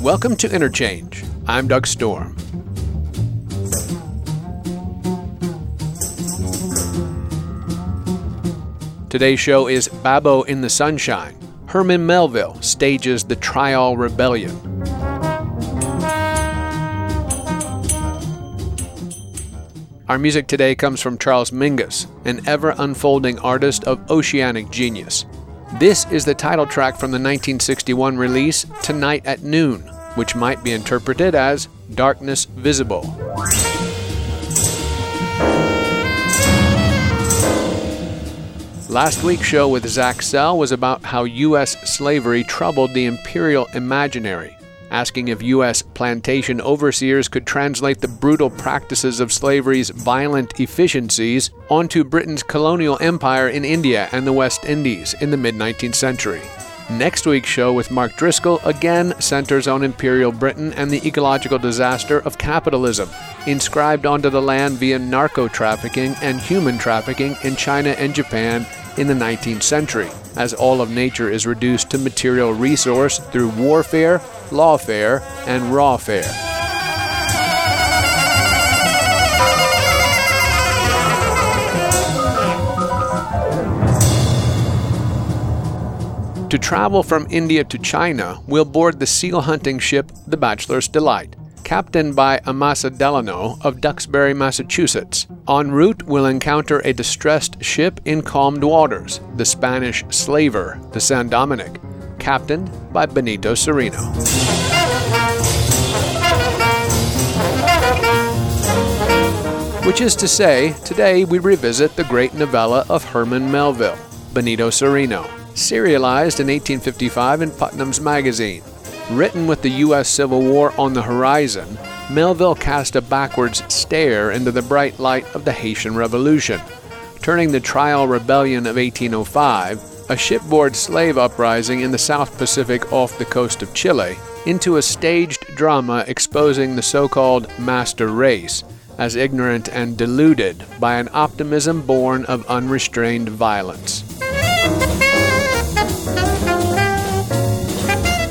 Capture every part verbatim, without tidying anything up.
Welcome to Interchange. I'm Doug Storm. Today's show is Babo in the Sunshine. Herman Melville stages the Tryal Rebellion. Our music today comes from Charles Mingus, an ever-unfolding artist of oceanic genius. This is the title track from the nineteen sixty-one release Tonight at Noon, which might be interpreted as Darkness Visible. Last week's show with Zach Sell was about how U S slavery troubled the imperial imaginary, asking if U S plantation overseers could translate the brutal practices of slavery's violent efficiencies onto Britain's colonial empire in India and the West Indies in the mid-nineteenth century. Next week's show with Mark Driscoll again centers on imperial Britain and the ecological disaster of capitalism, inscribed onto the land via narco-trafficking and human trafficking in China and Japan in the nineteenth century, as all of nature is reduced to material resource through warfare, lawfare, and rawfare. To travel from India to China, we'll board the seal-hunting ship The Bachelor's Delight, captained by Amasa Delano of Duxbury, Massachusetts. En route, we'll encounter a distressed ship in calmed waters, the Spanish slaver, the San Dominic, captained by Benito Cereno. Which is to say, today we revisit the great novella of Herman Melville, Benito Cereno, serialized in eighteen fifty-five in Putnam's magazine. Written with the U S Civil War on the horizon, Melville cast a backwards stare into the bright light of the Haitian Revolution, turning the Tryal Rebellion of eighteen oh five, a shipboard slave uprising in the South Pacific off the coast of Chile, into a staged drama exposing the so-called master race as ignorant and deluded by an optimism born of unrestrained violence.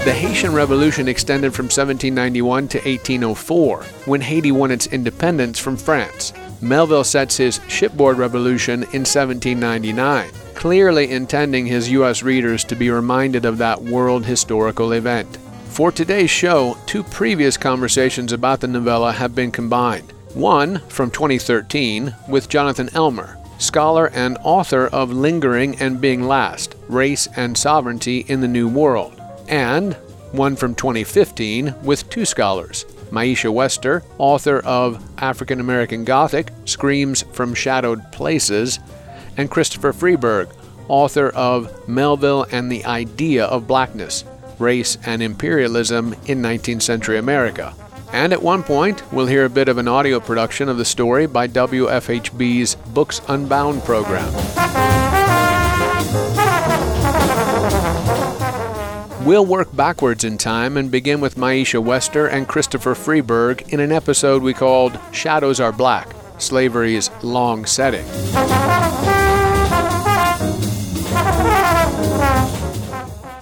The Haitian Revolution extended from seventeen ninety-one to eighteen oh four, when Haiti won its independence from France. Melville sets his shipboard revolution in seventeen ninety-nine, clearly intending his U S readers to be reminded of that world historical event. For today's show, two previous conversations about the novella have been combined. One, from twenty thirteen, with Jonathan Elmer, scholar and author of Lingering and Being Last: Race and Sovereignty in the New World. And one from twenty fifteen with two scholars, Maisha Wester, author of African American Gothic, Screams from Shadowed Places, and Christopher Freeberg, author of Melville and the Idea of Blackness, Race and Imperialism in nineteenth Century America. And at one point, we'll hear a bit of an audio production of the story by W F H B's Books Unbound program. We'll work backwards in time and begin with Maisha Wester and Christopher Freeberg in an episode we called Shadows Are Black, Slavery's Long Setting.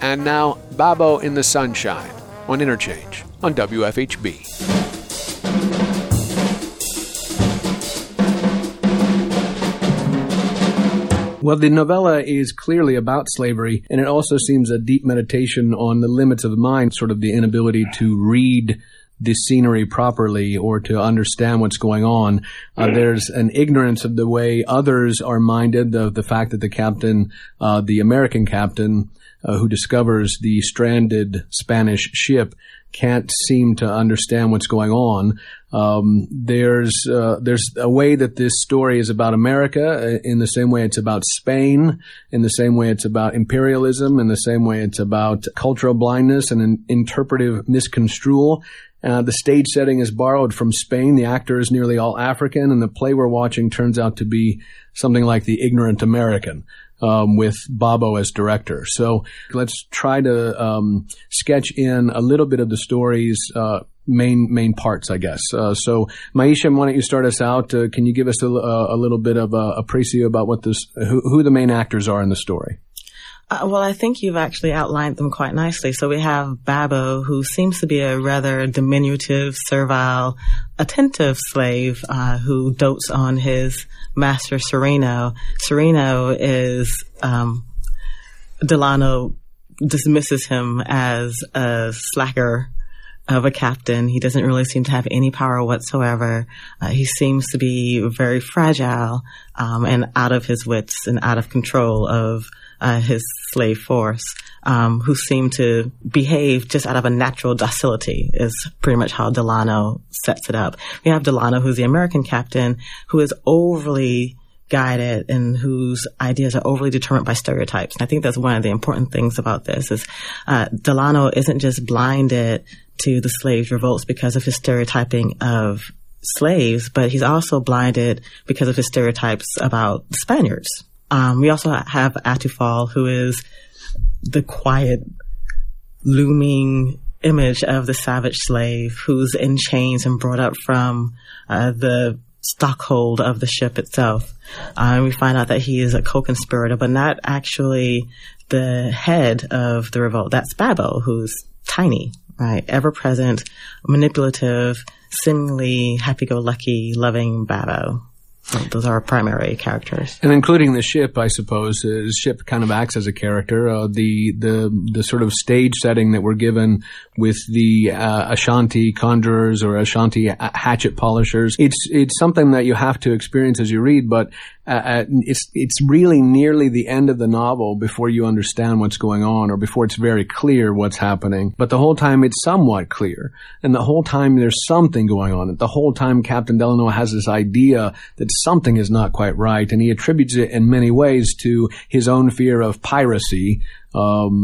And now, Babo in the Sunshine on Interchange on W F H B. Well, the novella is clearly about slavery, and it also seems a deep meditation on the limits of the mind, sort of the inability to read the scenery properly or to understand what's going on. Uh, there's an ignorance of the way others are minded, of the fact that the captain, uh, the American captain, uh, who discovers the stranded Spanish ship, can't seem to understand what's going on. Um, there's uh, there's a way that this story is about America, in the same way it's about Spain, in the same way it's about imperialism, in the same way it's about cultural blindness and an interpretive misconstrual. Uh, the stage setting is borrowed from Spain. The actor is nearly all African, and the play we're watching turns out to be something like The Ignorant American, Um, with Babo as director. So let's try to um, sketch in a little bit of the story's uh, main main parts, I guess. Uh, so, Maisha, why don't you start us out? Uh, can you give us a, a little bit of a, a preview about what this, who, who the main actors are in the story? Uh, well, I think you've actually outlined them quite nicely. So we have Babo, who seems to be a rather diminutive, servile, attentive slave uh, who dotes on his master Cereno. Cereno is um, Delano dismisses him as a slacker of a captain. He doesn't really seem to have any power whatsoever. Uh, he seems to be very fragile um, and out of his wits and out of control of Uh, his slave force, um, who seem to behave just out of a natural docility, is pretty much how Delano sets it up. We have Delano, who's the American captain, who is overly guided and whose ideas are overly determined by stereotypes. And I think that's one of the important things about this is uh, Delano isn't just blinded to the slaves' revolts because of his stereotyping of slaves, but he's also blinded because of his stereotypes about Spaniards. Um, we also have Atufal, who is the quiet, looming image of the savage slave who's in chains and brought up from uh, the stockhold of the ship itself. Uh, and we find out that he is a co-conspirator, but not actually the head of the revolt. That's Babo, who's tiny, right? Ever-present, manipulative, seemingly happy-go-lucky, loving Babo. Those are our primary characters, and including the ship, I suppose. The ship kind of acts as a character. Uh, the the the sort of stage setting that we're given with the uh, Ashanti conjurers or Ashanti hatchet polishers. It's it's something that you have to experience as you read, but uh, it's it's really nearly the end of the novel before you understand what's going on, or before it's very clear what's happening. But the whole time it's somewhat clear, and the whole time there's something going on. The whole time Captain Delano has this idea that something is not quite right, and he attributes it in many ways to his own fear of piracy. Um,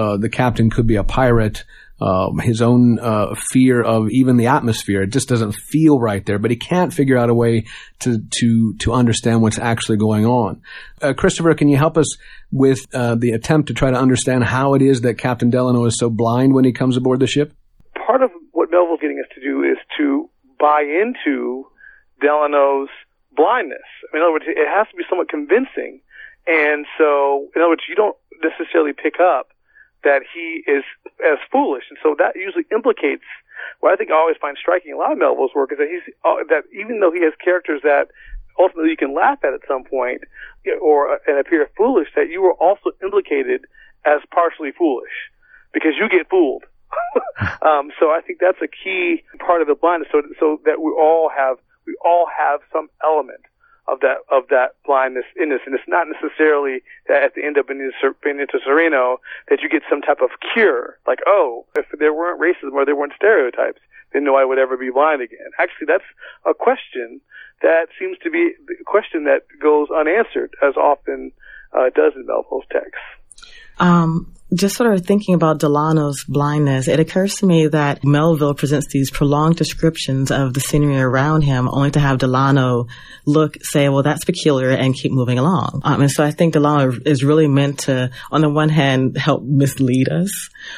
uh, the captain could be a pirate. Uh, his own uh, fear of even the atmosphere. It just doesn't feel right there, but he can't figure out a way to to to understand what's actually going on. Uh, Christopher, can you help us with uh, the attempt to try to understand how it is that Captain Delano is so blind when he comes aboard the ship? Part of what Melville's getting us to do is to buy into Delano's blindness. In other words, it has to be somewhat convincing. And so, in other words, you don't necessarily pick up that he is as foolish. And so that usually implicates what I think I always find striking in a lot of Melville's work is that he's, uh, that even though he has characters that ultimately you can laugh at at some point or, and appear foolish, that you are also implicated as partially foolish because you get fooled. um, so I think that's a key part of the blindness. So, so that we all have We all have some element of that of that blindness in us, and it's not necessarily that at the end of Benito Cereno that you get some type of cure. Like, oh, if there weren't racism or there weren't stereotypes, then no, I would ever be blind again. Actually, that's a question that seems to be a question that goes unanswered as often uh, does in Melville's texts. Um, just sort of thinking about Delano's blindness, it occurs to me that Melville presents these prolonged descriptions of the scenery around him only to have Delano look, say, well, that's peculiar, and keep moving along. Um, and so I think Delano is really meant to, on the one hand, help mislead us,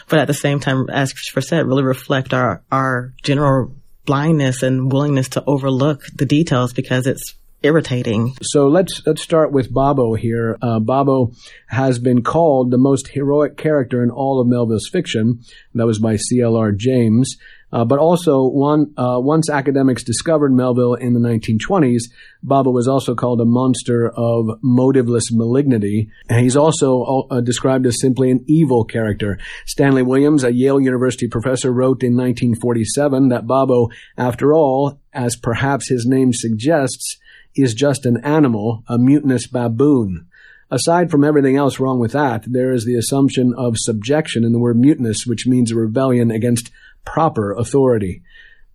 but at the same time, as Christopher said, really reflect our, our general blindness and willingness to overlook the details because it's irritating. So let's let's start with Babo here. Uh, Babo has been called the most heroic character in all of Melville's fiction. That was by C L R James. Uh, but also, one, uh, once academics discovered Melville in the nineteen twenties, Babo was also called a monster of motiveless malignity. And he's also uh, described as simply an evil character. Stanley Williams, a Yale University professor, wrote in nineteen forty-seven that Babo, after all, as perhaps his name suggests, is just an animal, a mutinous baboon. Aside from everything else wrong with that, there is the assumption of subjection in the word mutinous, which means a rebellion against proper authority.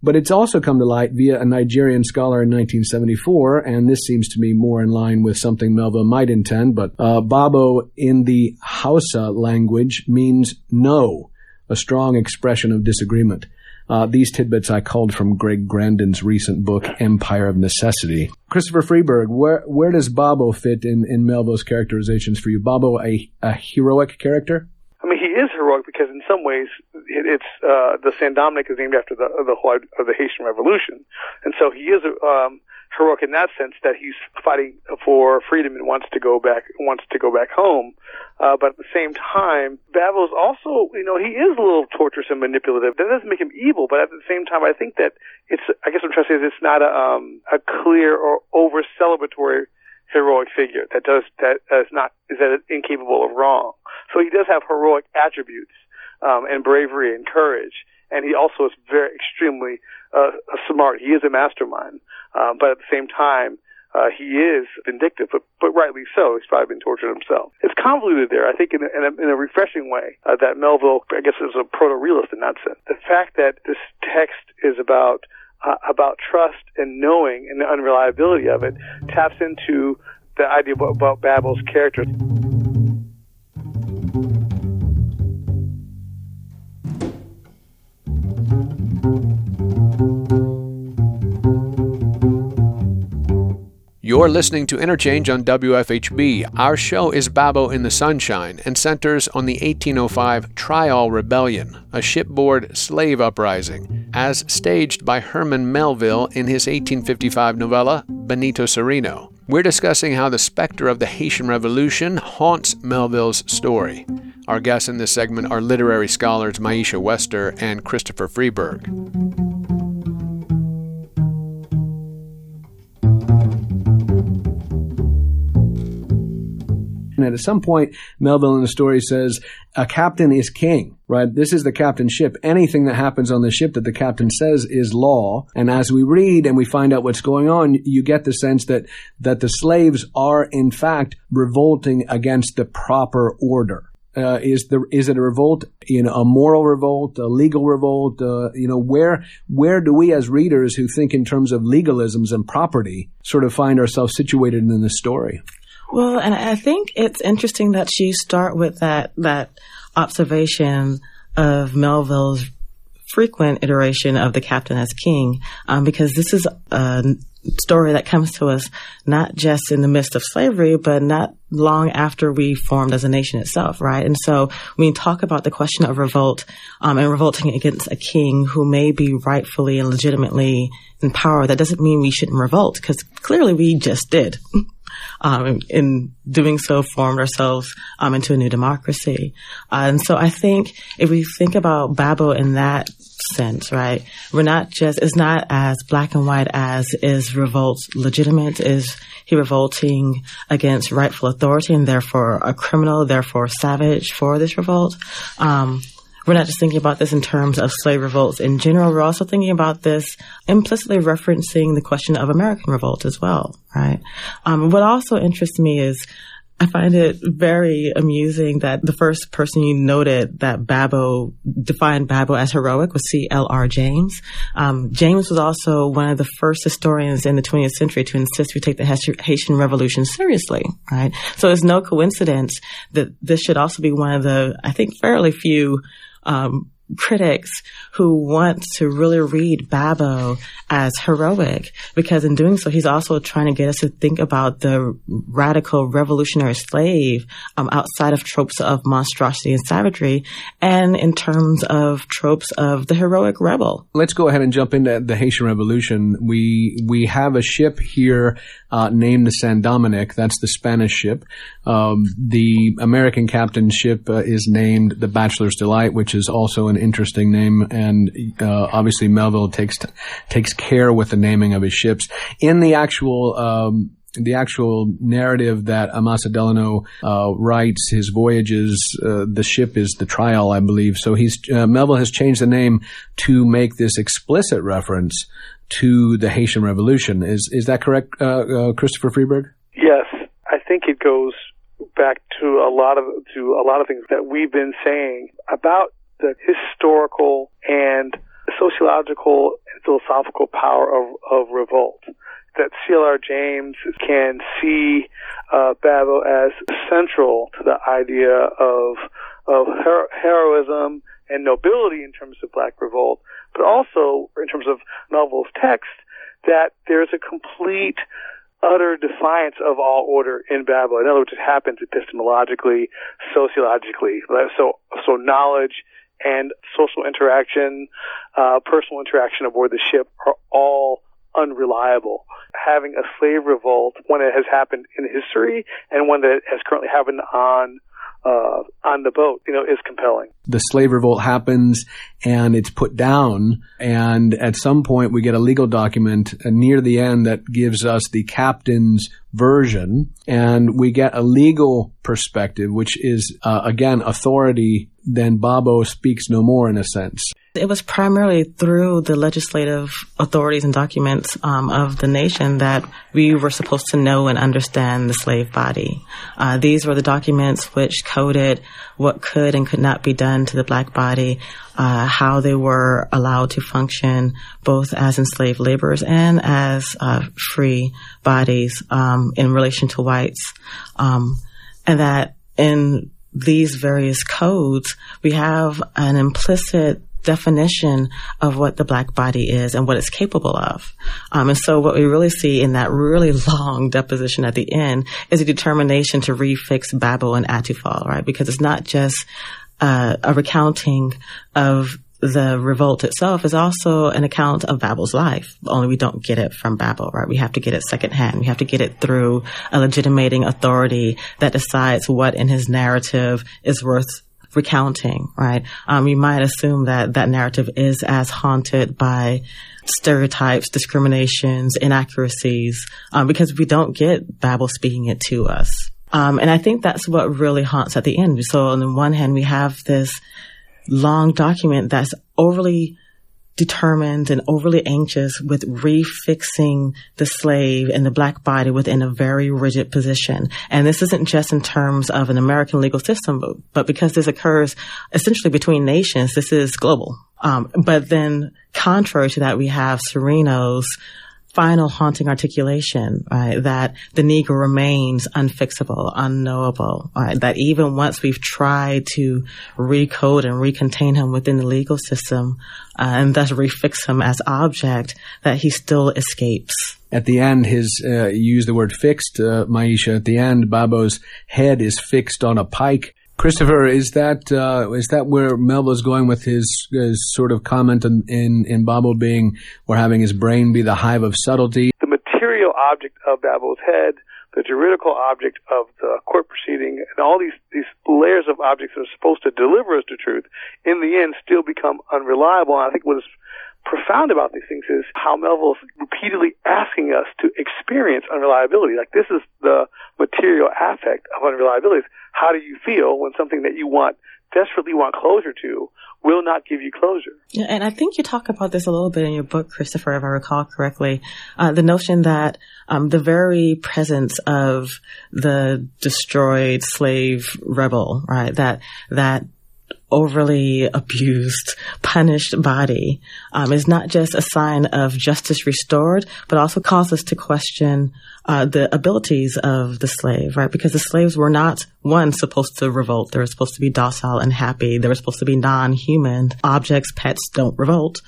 But it's also come to light via a Nigerian scholar in nineteen seventy-four, and this seems to me more in line with something Melville might intend, but uh, Babo in the Hausa language means no, a strong expression of disagreement. Uh, these tidbits I culled from Greg Grandin's recent book, Empire of Necessity. Christopher Freeberg, where where does Babo fit in, in Melville's characterizations for you? Babo, a, a heroic character? I mean, he is heroic because in some ways, it, it's uh, the San Dominic is named after the the, whole, of the Haitian Revolution. And so he is um, heroic in that sense that he's fighting for freedom and wants to go back, wants to go back home. Uh, but at the same time, Babo's also, you know, he is a little torturous and manipulative. That doesn't make him evil, but at the same time, I think that it's, I guess what I'm trying to say is it's not a, um, a clear or over celebratory heroic figure that does, that is not, is that incapable of wrong. So he does have heroic attributes, um, and bravery and courage. And he also is very extremely uh, smart. He is a mastermind, um, but at the same time, uh, he is vindictive, but, but rightly so. He's probably been tortured himself. It's convoluted there, I think, in a, in a, in a refreshing way uh, that Melville, I guess, is a proto-realist in that sense. The fact that this text is about uh, about trust and knowing and the unreliability of it taps into the idea about, about Babel's character. You're listening to Interchange on W F H B. Our show is Babo in the Sunshine and centers on the eighteen oh five Tryal Rebellion, a shipboard slave uprising, as staged by Herman Melville in his eighteen fifty-five novella, Benito Cereno. We're discussing how the specter of the Haitian Revolution haunts Melville's story. Our guests in this segment are literary scholars Maisha Wester and Christopher Freeberg. And at some point, Melville in the story says, a captain is king, right? This is the captain's ship. Anything that happens on the ship that the captain says is law. And as we read and we find out what's going on, you get the sense that, that the slaves are, in fact, revolting against the proper order. Uh, is the, is it a revolt, you know, a moral revolt, a legal revolt? Uh, you know, where, where do we as readers who think in terms of legalisms and property sort of find ourselves situated in this story? Well, and I think it's interesting that you start with that, that observation of Melville's frequent iteration of the captain as king, um, because this is a story that comes to us not just in the midst of slavery, but not long after we formed as a nation itself, right? And so when you talk about the question of revolt, um, and revolting against a king who may be rightfully and legitimately in power, that doesn't mean we shouldn't revolt, because clearly we just did. Um, in doing so, formed ourselves um, into a new democracy. Uh, and so I think if we think about Babo in that sense, right, we're not just, it's not as black and white as is revolt legitimate, is he revolting against rightful authority and therefore a criminal, therefore savage for this revolt. Um, We're not just thinking about this in terms of slave revolts in general. We're also thinking about this implicitly referencing the question of American revolt as well, right? Um, what also interests me is I find it very amusing that the first person you noted that Babo, defined Babo as heroic was C L R James. Um, James was also one of the first historians in the twentieth century to insist we take the Haitian Revolution seriously, right? So it's no coincidence that this should also be one of the, I think, fairly few Um, critics who want to really read Babo as heroic, because in doing so, he's also trying to get us to think about the radical revolutionary slave um, outside of tropes of monstrosity and savagery, and in terms of tropes of the heroic rebel. Let's go ahead and jump into the Haitian Revolution. We we have a ship here uh, named the San Dominic. That's the Spanish ship. Um, the American captain's ship uh, is named the Bachelor's Delight, which is also an interesting name, and uh, obviously Melville takes t- takes care with the naming of his ships. In the actual um, the actual narrative that Amasa Delano uh, writes, his voyages, uh, the ship is the Tryal, I believe. So he's uh, Melville has changed the name to make this explicit reference to the Haitian Revolution. Is is that correct, uh, uh, Christopher Freeberg? Yes, I think it goes back to a lot of to a lot of things that we've been saying about the historical and sociological and philosophical power of, of revolt. That C L R James can see uh, Babo as central to the idea of of hero- heroism and nobility in terms of black revolt, but also in terms of Melville's text, that there's a complete utter defiance of all order in Babo. In other words, it happens epistemologically, sociologically. So, so knowledge and social interaction, uh, personal interaction aboard the ship are all unreliable. Having a slave revolt, one that has happened in history and one that has currently happened on uh, on the boat, you know, is compelling. The slave revolt happens and it's put down, and at some point we get a legal document near the end that gives us the captain's version, and we get a legal perspective, which is, uh, again, authority, then Babo speaks no more in a sense. It was primarily through the legislative authorities and documents um, of the nation that we were supposed to know and understand the slave body. Uh, these were the documents which coded what could and could not be done to the black body, uh, how they were allowed to function both as enslaved laborers and as uh, free bodies um, in relation to whites. Um, and that in these various codes, we have an implicit definition of what the black body is and what it's capable of. Um, and so what we really see in that really long deposition at the end is a determination to refix Babo and Atufal, right? Because it's not just uh, a recounting of the revolt itself, is also an account of Babo's life. Only we don't get it from Babo, right? We have to get it secondhand. We have to get it through a legitimating authority that decides what in his narrative is worth recounting, right? Um, you might assume that that narrative is as haunted by stereotypes, discriminations, inaccuracies, um, because we don't get Babo speaking it to us. Um, and I think that's what really haunts at the end. So on the one hand, we have this long document that's overly determined and overly anxious with refixing the slave and the black body within a very rigid position. And this isn't just in terms of an American legal system, but because this occurs essentially between nations, this is global. Um, but then contrary to that, we have Cereno's final haunting articulation, right, that the Negro remains unfixable, unknowable, right, that even once we've tried to recode and recontain him within the legal system uh, and thus refix him as object, that he still escapes. At the end, his, uh, you use the word fixed, uh, Maisha, at the end, Babo's head is fixed on a pike. Christopher, is that uh, is that where Melville's going with his, his sort of comment in, in, in Babo being, or having his brain be the hive of subtlety? The material object of Babo's head, the juridical object of the court proceeding, and all these, these layers of objects that are supposed to deliver us to truth, in the end still become unreliable. And I think what is profound about these things is how Melville's repeatedly asking us to experience unreliability. Like, this is the material affect of unreliability. How do you feel when something that you want, desperately want closure to, will not give you closure? Yeah, and I think you talk about this a little bit in your book, Christopher, if I recall correctly, uh, the notion that um, the very presence of the destroyed slave rebel, right, that that overly abused, punished body um, is not just a sign of justice restored, but also calls us to question uh, the abilities of the slave, right? Because the slaves were not, one, supposed to revolt. They were supposed to be docile and happy. They were supposed to be non-human. Objects, pets don't revolt.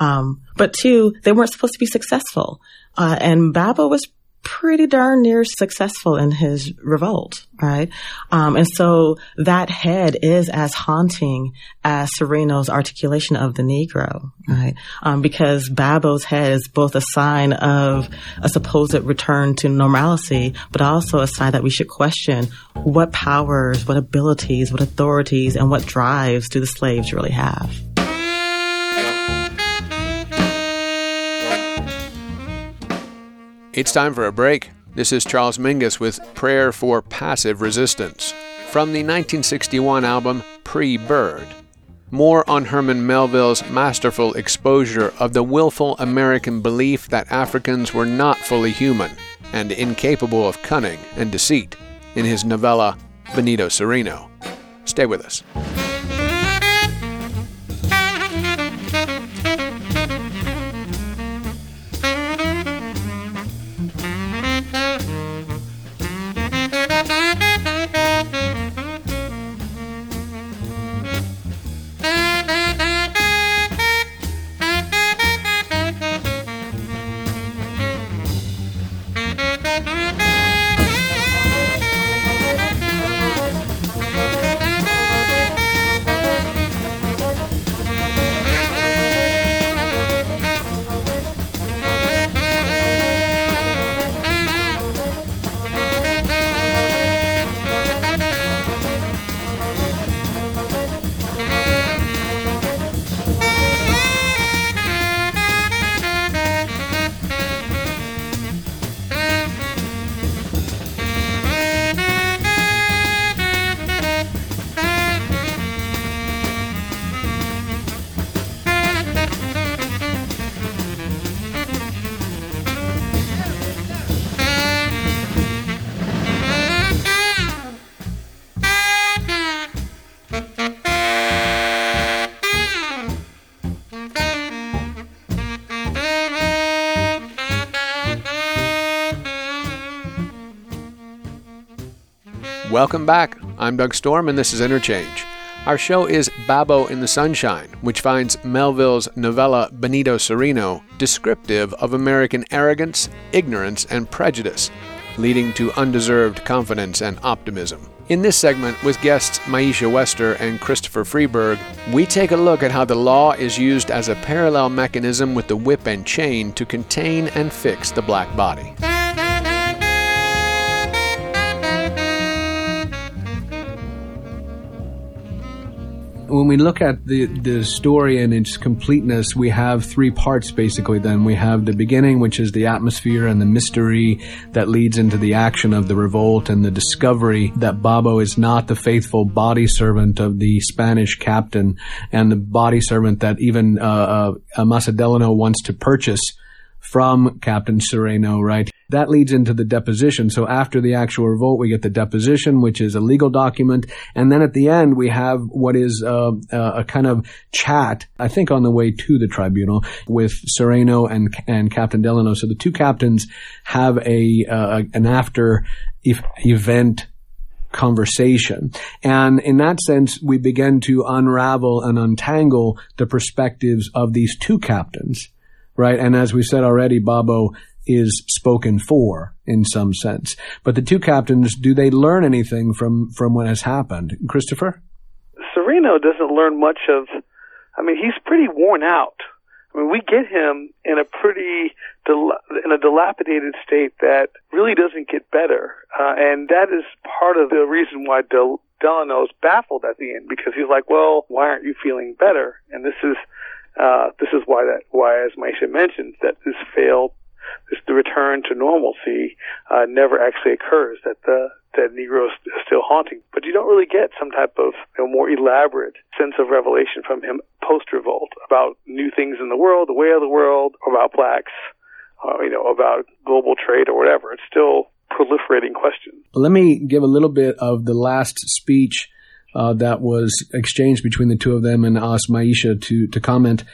Um, but two, they weren't supposed to be successful. Uh, and Babo was pretty darn near successful in his revolt, right? Um, and so that head is as haunting as Cereno's articulation of the Negro, right? Um, because Babo's head is both a sign of a supposed return to normalcy, but also a sign that we should question what powers, what abilities, what authorities, and what drives do the slaves really have? It's time for a break. This is Charles Mingus with Prayer for Passive Resistance from the nineteen sixty-one album Pre-Bird. More on Herman Melville's masterful exposure of the willful American belief that Africans were not fully human and incapable of cunning and deceit in his novella Benito Cereno. Stay with us. Welcome back. I'm Doug Storm, and this is Interchange. Our show is Babo in the Sunshine, which finds Melville's novella Benito Cereno descriptive of American arrogance, ignorance, and prejudice, leading to undeserved confidence and optimism. In this segment, with guests Maisha Wester and Christopher Freeberg, we take a look at how the law is used as a parallel mechanism with the whip and chain to contain and fix the black body. When we look at the, the story in its completeness, we have three parts, basically, then. We have the beginning, which is the atmosphere and the mystery that leads into the action of the revolt and the discovery that Babo is not the faithful body servant of the Spanish captain and the body servant that even uh, uh, Amasa Delano wants to purchase from Captain Cereno, right? That leads into the deposition. So after the actual revolt, we get the deposition, which is a legal document. And then at the end, we have what is uh, a kind of chat, I think on the way to the tribunal, with Cereno and and Captain Delano. So the two captains have a uh, an after if event conversation. And in that sense, we begin to unravel and untangle the perspectives of these two captains, right? And as we said already, Babo is spoken for in some sense. But the two captains, do they learn anything from, from what has happened? Christopher? Cereno doesn't learn much of, I mean, he's pretty worn out. I mean, we get him in a pretty, in a dilapidated state that really doesn't get better. Uh, and that is part of the reason why Del- Delano's baffled at the end, because he's like, well, why aren't you feeling better? And this is, uh, this is why that, why, as Maisha mentioned, that this failed the return to normalcy uh, never actually occurs, that the that Negro is still haunting. But you don't really get some type of, you know, more elaborate sense of revelation from him post-revolt about new things in the world, the way of the world, about blacks, uh, you know, about global trade or whatever. It's still proliferating questions. Let me give a little bit of the last speech uh, that was exchanged between the two of them and ask Maisha to, to comment.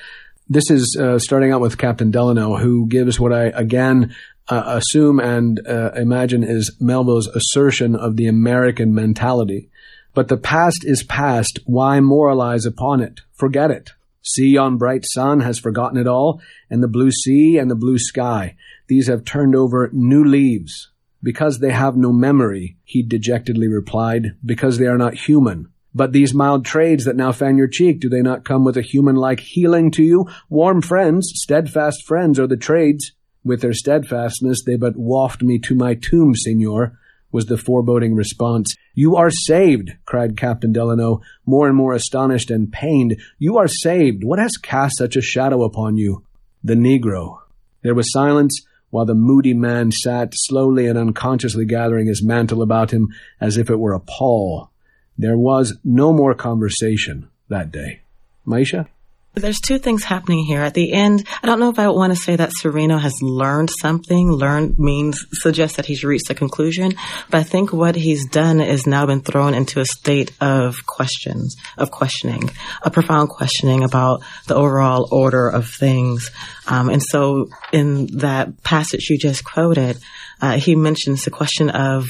This is uh, starting out with Captain Delano, who gives what I, again, uh, assume and uh, imagine is Melville's assertion of the American mentality. But the past is past. Why moralize upon it? Forget it. See, yon bright sun has forgotten it all, and the blue sea and the blue sky. These have turned over new leaves. Because they have no memory, he dejectedly replied, because they are not human. But these mild trades that now fan your cheek, do they not come with a human-like healing to you? Warm friends, steadfast friends are the trades. With their steadfastness, they but waft me to my tomb, senor, was the foreboding response. You are saved, cried Captain Delano, more and more astonished and pained. You are saved. What has cast such a shadow upon you? The Negro. There was silence, while the moody man sat slowly and unconsciously gathering his mantle about him as if it were a pall. There was no more conversation that day. Maisha? There's two things happening here. At the end, I don't know if I want to say that Cereno has learned something. Learned means, suggests that he's reached a conclusion. But I think what he's done is now been thrown into a state of questions, of questioning, a profound questioning about the overall order of things. Um, and so in that passage you just quoted, uh, he mentions the question of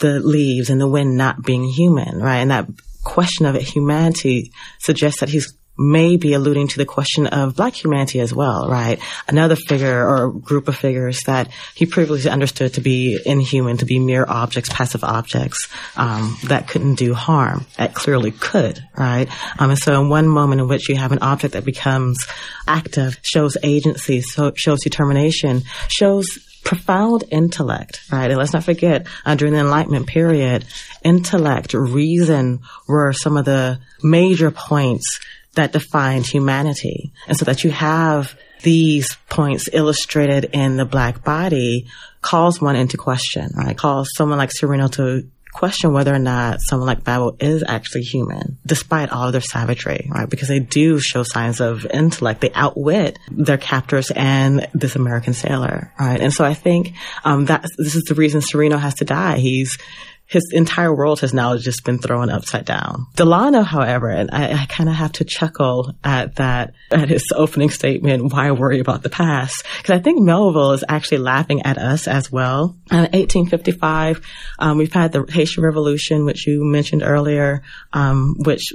the leaves and the wind not being human, right? And that question of humanity suggests that he's maybe alluding to the question of black humanity as well, right? Another figure or group of figures that he previously understood to be inhuman, to be mere objects, passive objects, um, that couldn't do harm, that clearly could, right? Um, and so in one moment in which you have an object that becomes active, shows agency, so shows determination, shows profound intellect, right? And let's not forget, uh, during the Enlightenment period, intellect, reason were some of the major points that defined humanity. And so that you have these points illustrated in the black body calls one into question, right? Calls someone like Cereno to question whether or not someone like Babo is actually human, despite all of their savagery, right? Because they do show signs of intellect. They outwit their captors and this American sailor, right? And so I think um, that this is the reason Cereno has to die. He's his entire world has now just been thrown upside down. Delano, however, and I, I kind of have to chuckle at that, at his opening statement, why worry about the past? Because I think Melville is actually laughing at us as well. In eighteen fifty-five, um, we've had the Haitian Revolution, which you mentioned earlier, um, which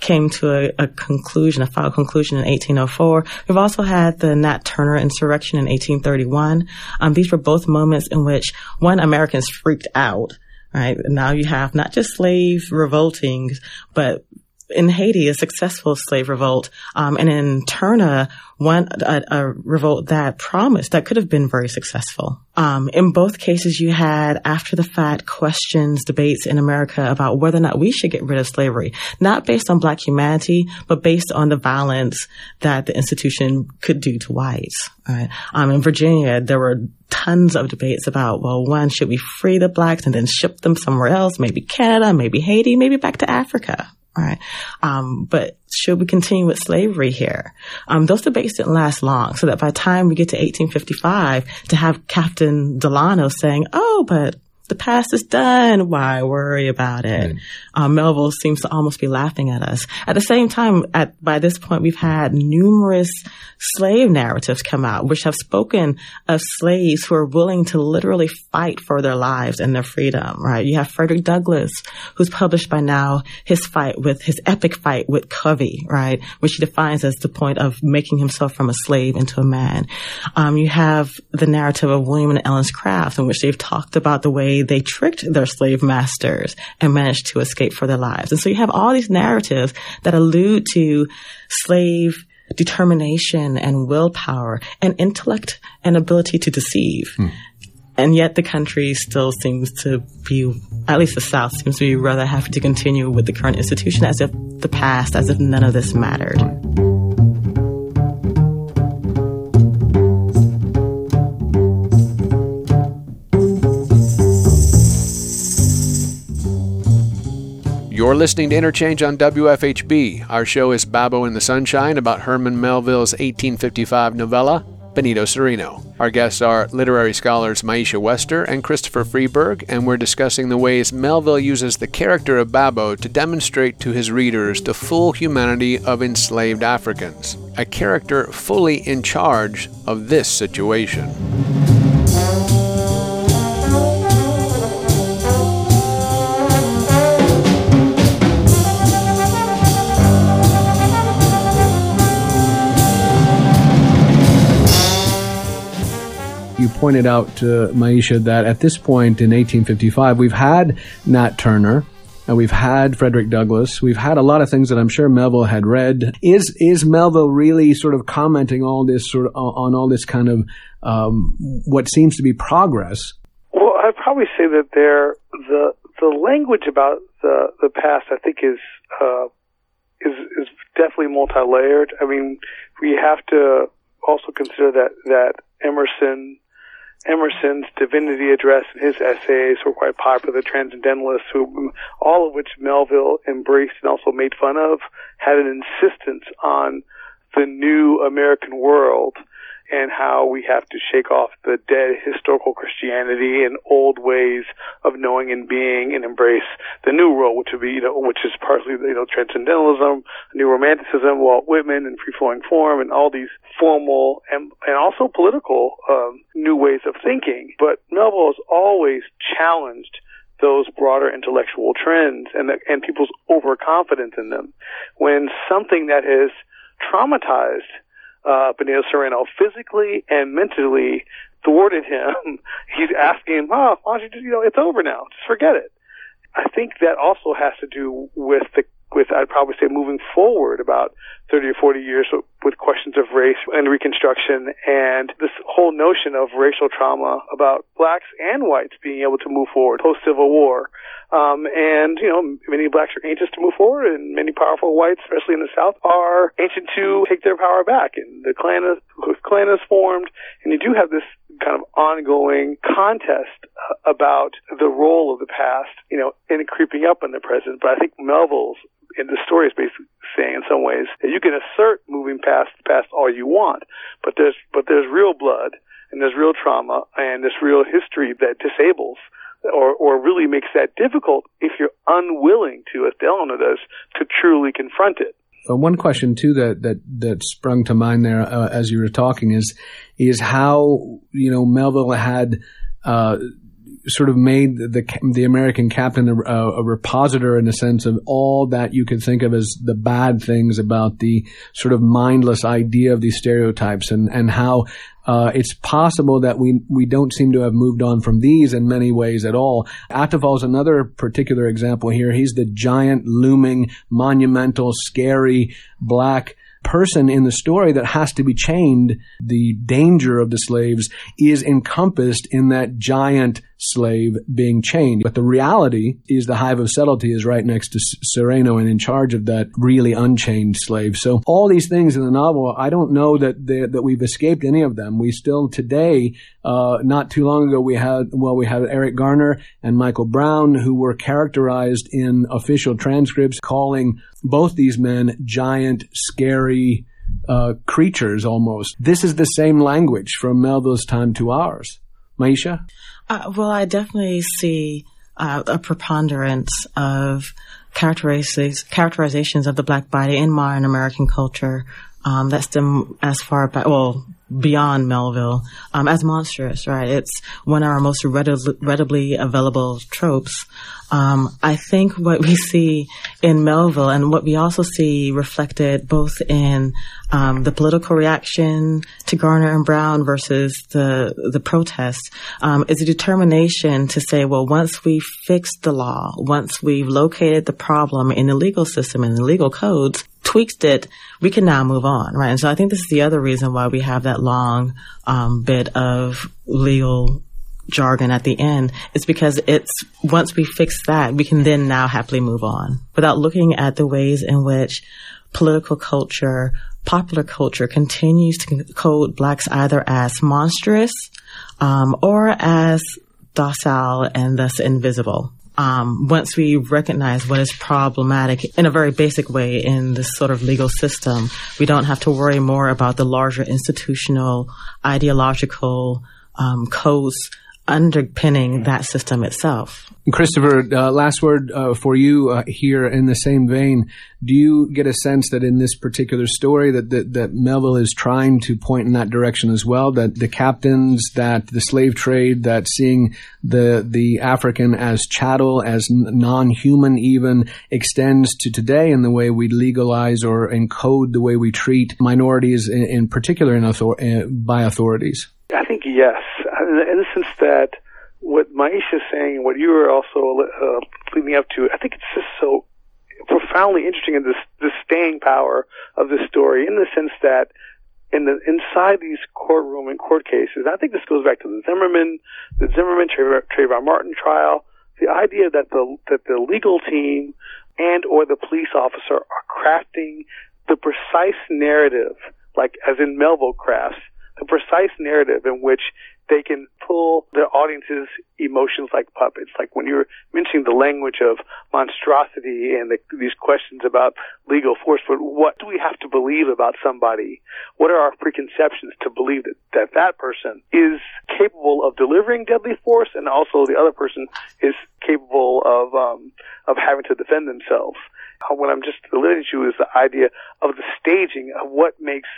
came to a, a conclusion, a final conclusion in eighteen oh four. We've also had the Nat Turner insurrection in eighteen thirty-one. Um, these were both moments in which, one, Americans freaked out, right? Now you have not just slave revolting, but in Haiti, a successful slave revolt, um, and in Turner, one a, a revolt that promised that could have been very successful. Um, in both cases, you had after the fact questions, debates in America about whether or not we should get rid of slavery, not based on Black humanity, but based on the violence that the institution could do to whites. Right? Um, in Virginia, there were tons of debates about, well, one, should we free the Blacks and then ship them somewhere else, maybe Canada, maybe Haiti, maybe back to Africa. All right. Um, but should we continue with slavery here? Um, those debates didn't last long, so that by the time we get to eighteen fifty-five, to have Captain Delano saying, oh, but the past is done, why worry about it? Mm. Um, Melville seems to almost be laughing at us. At the same time, at by this point, we've had numerous slave narratives come out, which have spoken of slaves who are willing to literally fight for their lives and their freedom, right? You have Frederick Douglass, who's published by now his fight with, his epic fight with Covey, right? Which he defines as the point of making himself from a slave into a man. Um, you have the narrative of William and Ellen Craft, in which they've talked about the way they tricked their slave masters and managed to escape for their lives. And so you have all these narratives that allude to slave determination and willpower and intellect and ability to deceive. Mm. And yet the country still seems to be, at least the South, seems to be rather happy to continue with the current institution as if the past, as if none of this mattered. You're listening to Interchange on W F H B. Our show is Babo in the Sunshine, about Herman Melville's eighteen fifty-five novella, Benito Cereno. Our guests are literary scholars Maisha Wester and Christopher Freeberg, and we're discussing the ways Melville uses the character of Babo to demonstrate to his readers the full humanity of enslaved Africans, a character fully in charge of this situation. You pointed out, uh, Maisha, that at this point in eighteen fifty-five, we've had Nat Turner, and we've had Frederick Douglass, we've had a lot of things that I'm sure Melville had read. Is is Melville really sort of commenting all this sort of, on all this kind of um, what seems to be progress? Well, I'd probably say that there the the language about the the past, I think, is uh, is is definitely multi-layered. I mean, we have to also consider that that Emerson. Emerson's Divinity Address and his essays were quite popular. The Transcendentalists, who, all of which Melville embraced and also made fun of, had an insistence on the new American world and how we have to shake off the dead historical Christianity and old ways of knowing and being and embrace the new world, which would be, you know, which is partly, you know, transcendentalism, new romanticism, Walt Whitman and free-flowing form and all these formal and, and also political, um, new ways of thinking. But Melville has always challenged those broader intellectual trends and, the, and people's overconfidence in them. When something that has traumatized Uh, Benito Cereno physically and mentally thwarted him, he's asking him, oh, why don't you just, you know, it's over now. Just forget it. I think that also has to do with the, with, I'd probably say moving forward about thirty or forty years with questions of race and Reconstruction and this whole notion of racial trauma about Blacks and whites being able to move forward post-Civil War. Um, and, you know, many Blacks are anxious to move forward, and many powerful whites, especially in the South, are anxious to take their power back. And the Klan is, the Klan is formed, and you do have this kind of ongoing contest about the role of the past, you know, in creeping up in the present. But I think Melville's, and the story is basically saying in some ways that you can assert moving past past all you want, but there's but there's real blood and there's real trauma and there's real history that disables or, or really makes that difficult if you're unwilling to, as Delano does, to truly confront it. Uh, one question too that that that sprung to mind there uh, as you were talking is is how you know Melville had uh, sort of made the the American captain a, a repositor in a sense of all that you could think of as the bad things about the sort of mindless idea of these stereotypes, and and how uh, it's possible that we we don't seem to have moved on from these in many ways at all. Atufal is another particular example here. He's the giant, looming, monumental, scary black person in the story that has to be chained. The danger of the slaves is encompassed in that giant slave being chained. But the reality is the hive of subtlety is right next to Cereno and in charge of that really unchained slave. So all these things in the novel, I don't know that that we've escaped any of them. We still today, uh, not too long ago, we had, well, we had Eric Garner and Michael Brown, who were characterized in official transcripts, calling both these men giant, scary uh, creatures almost. This is the same language from Melville's time to ours. Maisha? Uh, well, I definitely see uh, a preponderance of characterizations, characterizations of the black body in modern American culture um, that stem as far back, well, beyond Melville, um, as monstrous, right? It's one of our most readily, readily available tropes. Um, I think what we see in Melville and what we also see reflected both in um, the political reaction to Garner and Brown versus the the protest um, is a determination to say, well, once we fix the law, once we've located the problem in the legal system and the legal codes, tweaked it, we can now move on, right? And so I think this is the other reason why we have that long um, bit of legal jargon at the end. It's because it's once we fix that, we can then now happily move on without looking at the ways in which political culture, popular culture continues to code blacks either as monstrous um, or as docile and thus invisible. Um, once we recognize what is problematic in a very basic way in this sort of legal system, we don't have to worry more about the larger institutional, ideological um, codes underpinning that system itself. Christopher, uh, last word uh, for you uh, here in the same vein. Do you get a sense that in this particular story that, that that Melville is trying to point in that direction as well, that the captains, that the slave trade, that seeing the the African as chattel, as non-human even, extends to today in the way we legalize or encode the way we treat minorities, in, in particular in author- by authorities? I think yes. In the sense that what Maisha is saying and what you are also uh, leading up to, I think it's just so profoundly interesting in this, the staying power of this story, in the sense that in the inside these courtroom and court cases, and I think this goes back to the Zimmerman, the Zimmerman Trayvon Martin trial, the idea that the that the legal team and or the police officer are crafting the precise narrative, like as in Melville crafts, the precise narrative in which they can pull their audience's emotions like puppets. Like when you were mentioning the language of monstrosity and the, these questions about legal force, but what do we have to believe about somebody? What are our preconceptions to believe that that, that person is capable of delivering deadly force, and also the other person is capable of um, of having to defend themselves? What I'm just alluding to is the idea of the staging of what makes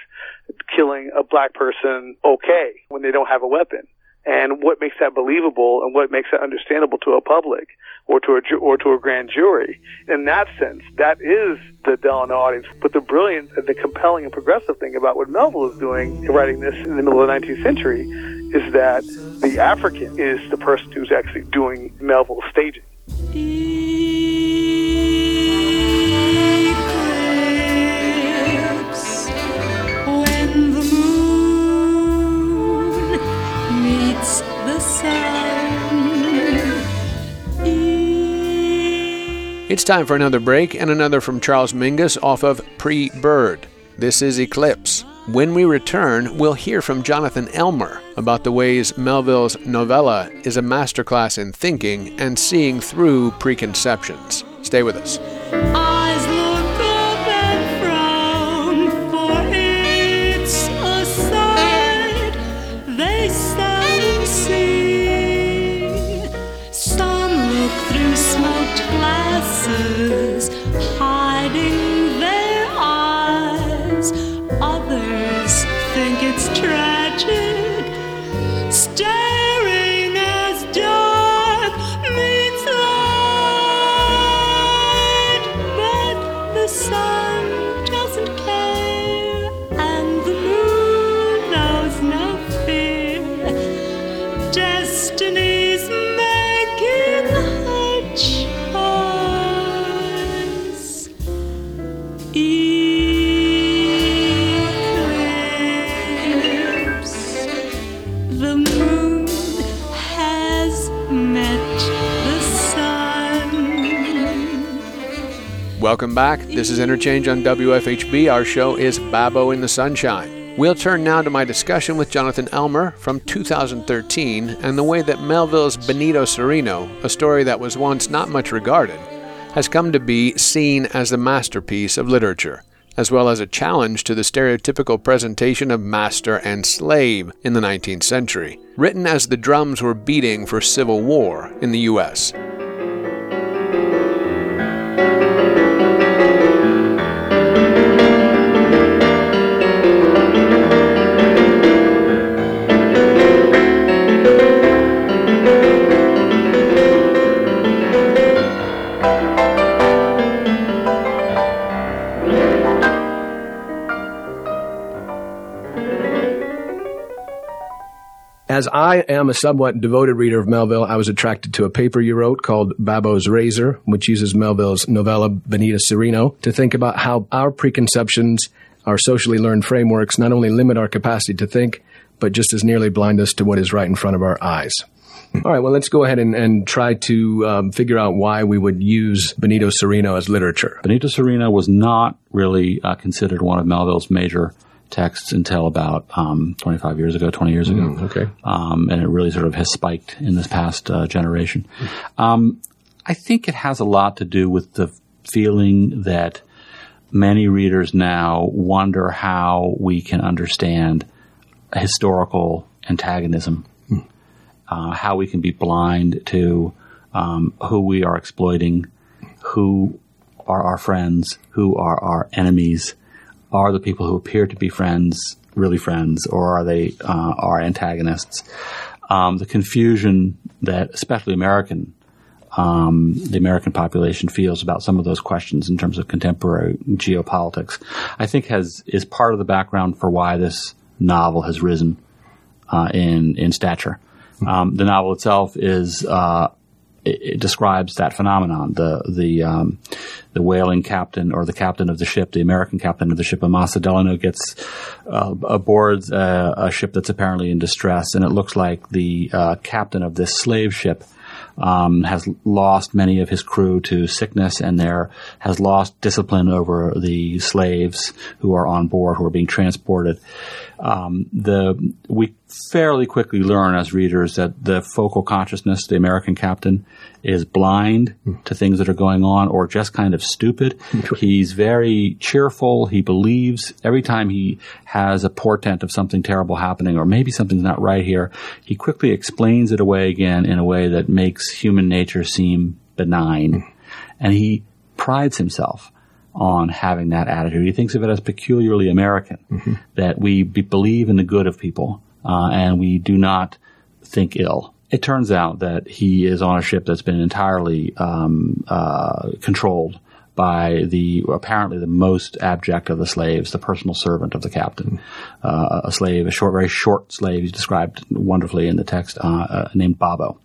killing a black person okay when they don't have a weapon, and what makes that believable and what makes that understandable to a public or to a ju- or to a grand jury. In that sense, that is the Delano audience. But the brilliant, the compelling and progressive thing about what Melville is doing in writing this in the middle of the nineteenth century is that the African is the person who's actually doing Melville's staging. It's time for another break, and another from Charles Mingus off of Pre-Bird. This is Eclipse. When we return, we'll hear from Jonathan Elmer about the ways Melville's novella is a masterclass in thinking and seeing through preconceptions. Stay with us. faces, hiding their eyes. Others think it's tragic, staring as dark meets light. But the sun doesn't care, and the moon knows no fear. Destiny's making her choice. Eclipse. The moon has met the sun. Welcome back. This is Interchange on W F H B. Our show is Babo in the Sunshine. We'll turn now to my discussion with Jonathan Elmer from two thousand thirteen and the way that Melville's Benito Cereno, a story that was once not much regarded, has come to be seen as the masterpiece of literature, as well as a challenge to the stereotypical presentation of master and slave in the nineteenth century, written as the drums were beating for civil war in the U S. As I am a somewhat devoted reader of Melville, I was attracted to a paper you wrote called Babo's Razor, which uses Melville's novella Benito Cereno to think about how our preconceptions, our socially learned frameworks, not only limit our capacity to think, but just as nearly blind us to what is right in front of our eyes. All right, well, let's go ahead and, and try to um, figure out why we would use Benito Cereno as literature. Benito Cereno was not really uh, considered one of Melville's major texts until about um, twenty-five years ago, twenty years ago. Mm, okay. Um, and it really sort of has spiked in this past uh, generation. Um, I think it has a lot to do with the feeling that many readers now wonder how we can understand historical antagonism, mm. uh, how we can be blind to um, who we are exploiting, who are our friends, who are our enemies. Are the people who appear to be friends really friends, or are they uh, are antagonists? Um, the confusion that especially American, um, the American population feels about some of those questions in terms of contemporary geopolitics, I think has is part of the background for why this novel has risen uh, in in stature. Um, the novel itself is. Uh, It describes that phenomenon, the the um, the whaling captain or the captain of the ship, the American captain of the ship, Amasa Delano, gets uh, aboard uh, a ship that's apparently in distress, and it looks like the uh, captain of this slave ship um, has lost many of his crew to sickness and there has lost discipline over the slaves who are on board, who are being transported. Um, the we fairly quickly learn as readers that the focal consciousness, the American captain, is blind mm. to things that are going on or just kind of stupid. He's very cheerful. He believes every time he has a portent of something terrible happening or maybe something's not right here, he quickly explains it away again in a way that makes human nature seem benign. Mm. And he prides himself on having that attitude. He thinks of it as peculiarly American, mm-hmm. that we be- believe in the good of people. Uh, and we do not think ill. It turns out that he is on a ship that's been entirely um, uh, controlled by the apparently the most abject of the slaves, the personal servant of the captain, uh, a slave, a short, very short slave. He's described wonderfully in the text, uh, uh, named Babo.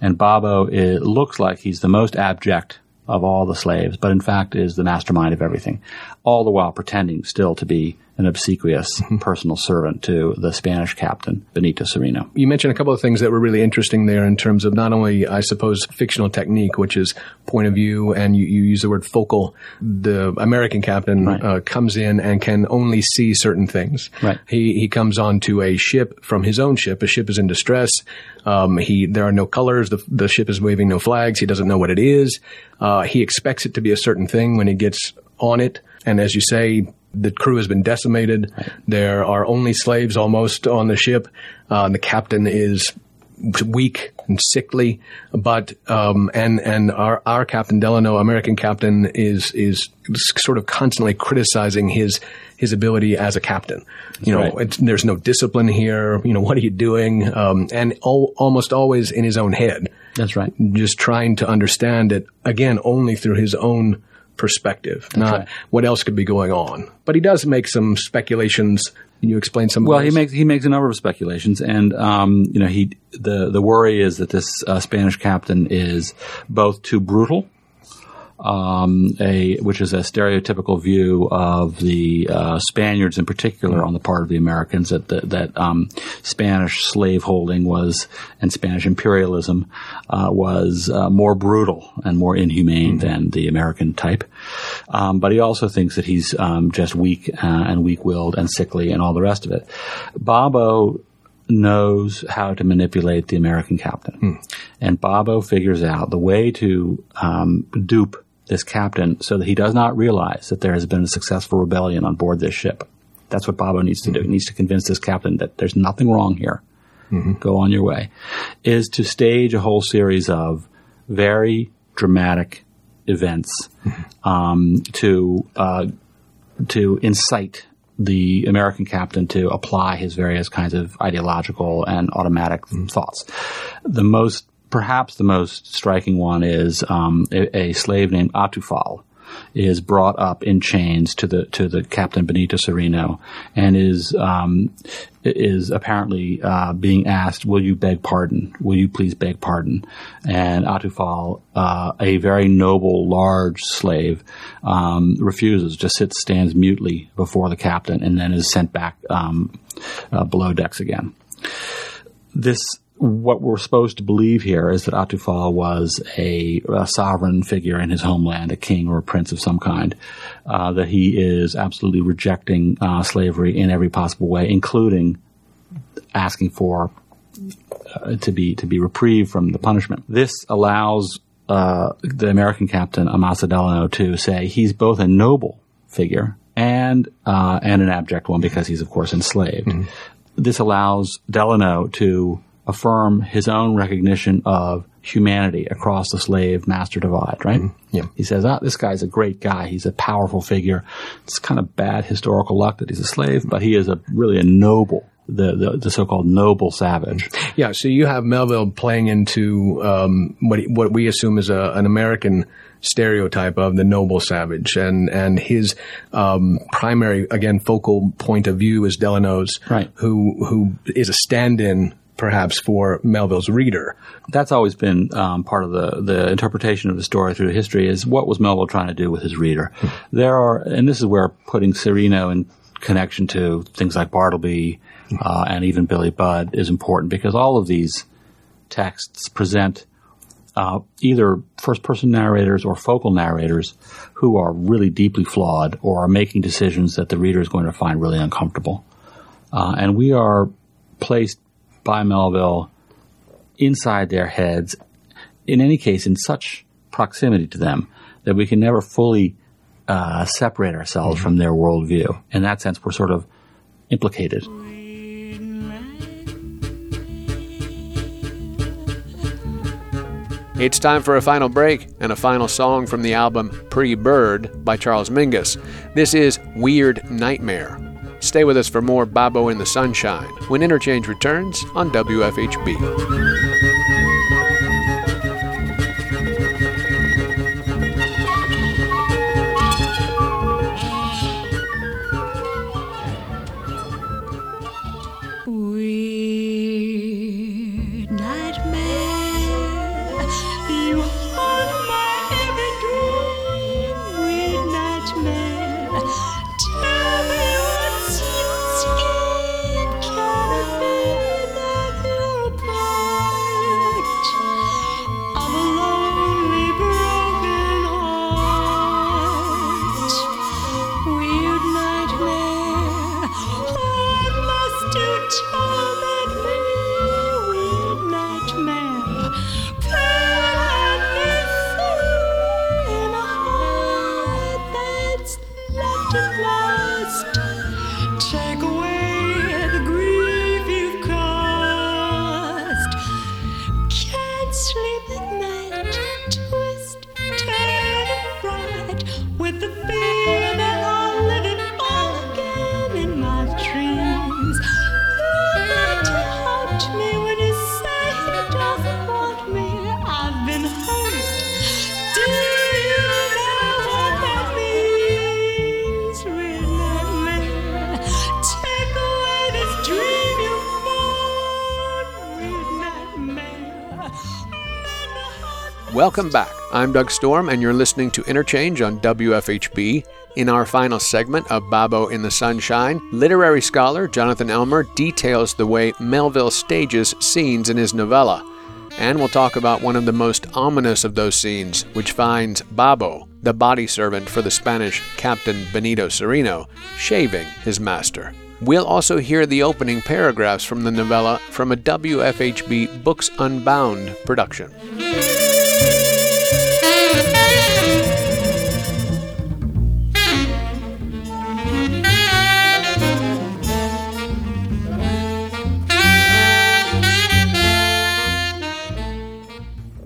And Babo is, looks like he's the most abject of all the slaves, but in fact is the mastermind of everything, all the while pretending still to be an obsequious mm-hmm. personal servant to the Spanish captain, Benito Cereno. You mentioned a couple of things that were really interesting there in terms of not only, I suppose, fictional technique, which is point of view, and you, you use the word focal. The American captain right. uh, comes in and can only see certain things. Right. He he comes onto a ship from his own ship. A ship is in distress. Um, he there are no colors. The, the ship is waving no flags. He doesn't know what it is. Uh, he expects it to be a certain thing when he gets on it. And as you say, the crew has been decimated. Right. There are only slaves almost on the ship. Uh, the captain is weak and sickly, but um, and and our our Captain Delano, American captain, is is sort of constantly criticizing his his ability as a captain. You That's know, right. it's, there's no discipline here. You know, what are you doing? Um, and al- almost always in his own head. That's right. Just trying to understand it again only through his own perspective, That's not right. what else could be going on. But he does make some speculations. Can you explain some? Well, of those? he makes he makes a number of speculations, and um, you know, he the the worry is that this uh, Spanish captain is both too brutal, um, a which is a stereotypical view of the uh, Spaniards in particular on the part of the Americans, that the, that um, Spanish slaveholding was and Spanish imperialism uh, was uh, more brutal and more inhumane mm-hmm. than the American type. Um, but he also thinks that he's um, just weak uh, and weak-willed and sickly and all the rest of it. Babo knows how to manipulate the American captain. Mm. And Babo figures out the way to um, dupe this captain so that he does not realize that there has been a successful rebellion on board this ship. That's what Babo needs to mm-hmm. do. He needs to convince this captain that there's nothing wrong here. Mm-hmm. Go on your way. Is to stage a whole series of very dramatic events um, to uh, to incite the American captain to apply his various kinds of ideological and automatic mm. thoughts. The most, perhaps the most striking one is um, a, a slave named Atufal is brought up in chains to the to the captain Benito Cereno, and is um, is apparently uh, being asked, "Will you beg pardon? Will you please beg pardon?" And Atufal, uh, a very noble, large slave, um, refuses. Just sits, stands mutely before the captain, and then is sent back um, uh, below decks again. This. What we're supposed to believe here is that Atufal was a, a sovereign figure in his homeland, a king or a prince of some kind, uh, that he is absolutely rejecting uh, slavery in every possible way, including asking for uh, to be to be reprieved from the punishment. This allows uh, the American captain, Amasa Delano, to say he's both a noble figure and, uh, and an abject one because he's, of course, enslaved. Mm-hmm. This allows Delano to affirm his own recognition of humanity across the slave-master divide, right? Mm-hmm. Yeah. He says, ah, this guy's a great guy. He's a powerful figure. It's kind of bad historical luck that he's a slave, but he is a really a noble, the, the, the so-called noble savage. Yeah, so you have Melville playing into um, what what we assume is a, an American stereotype of the noble savage, and and his um, primary, again, focal point of view is Delano's, right. who who is a stand-in perhaps for Melville's reader. That's always been um, part of the, the interpretation of the story through history is what was Melville trying to do with his reader. Mm-hmm. There are, and this is where putting Cereno in connection to things like Bartleby mm-hmm. uh, and even Billy Budd is important because all of these texts present uh, either first-person narrators or focal narrators who are really deeply flawed or are making decisions that the reader is going to find really uncomfortable. Uh, and we are placed by Melville inside their heads, in any case, in such proximity to them that we can never fully uh, separate ourselves mm-hmm. from their worldview. In that sense, we're sort of implicated. It's time for a final break and a final song from the album Pre-Bird by Charles Mingus. This is Weird Nightmare. Stay with us for more Babo in the Sunshine when Interchange returns on W F H B. Weird nightmare, you haunt my every dream. Weird nightmare. Can it be that you're a part Welcome back. I'm Doug Storm, and you're listening to Interchange on W F H B. In our final segment of Babo in the Sunshine, literary scholar Jonathan Elmer details the way Melville stages scenes in his novella. And we'll talk about one of the most ominous of those scenes, which finds Babo, the body servant for the Spanish Captain Benito Cereno, shaving his master. We'll also hear the opening paragraphs from the novella from a W F H B Books Unbound production.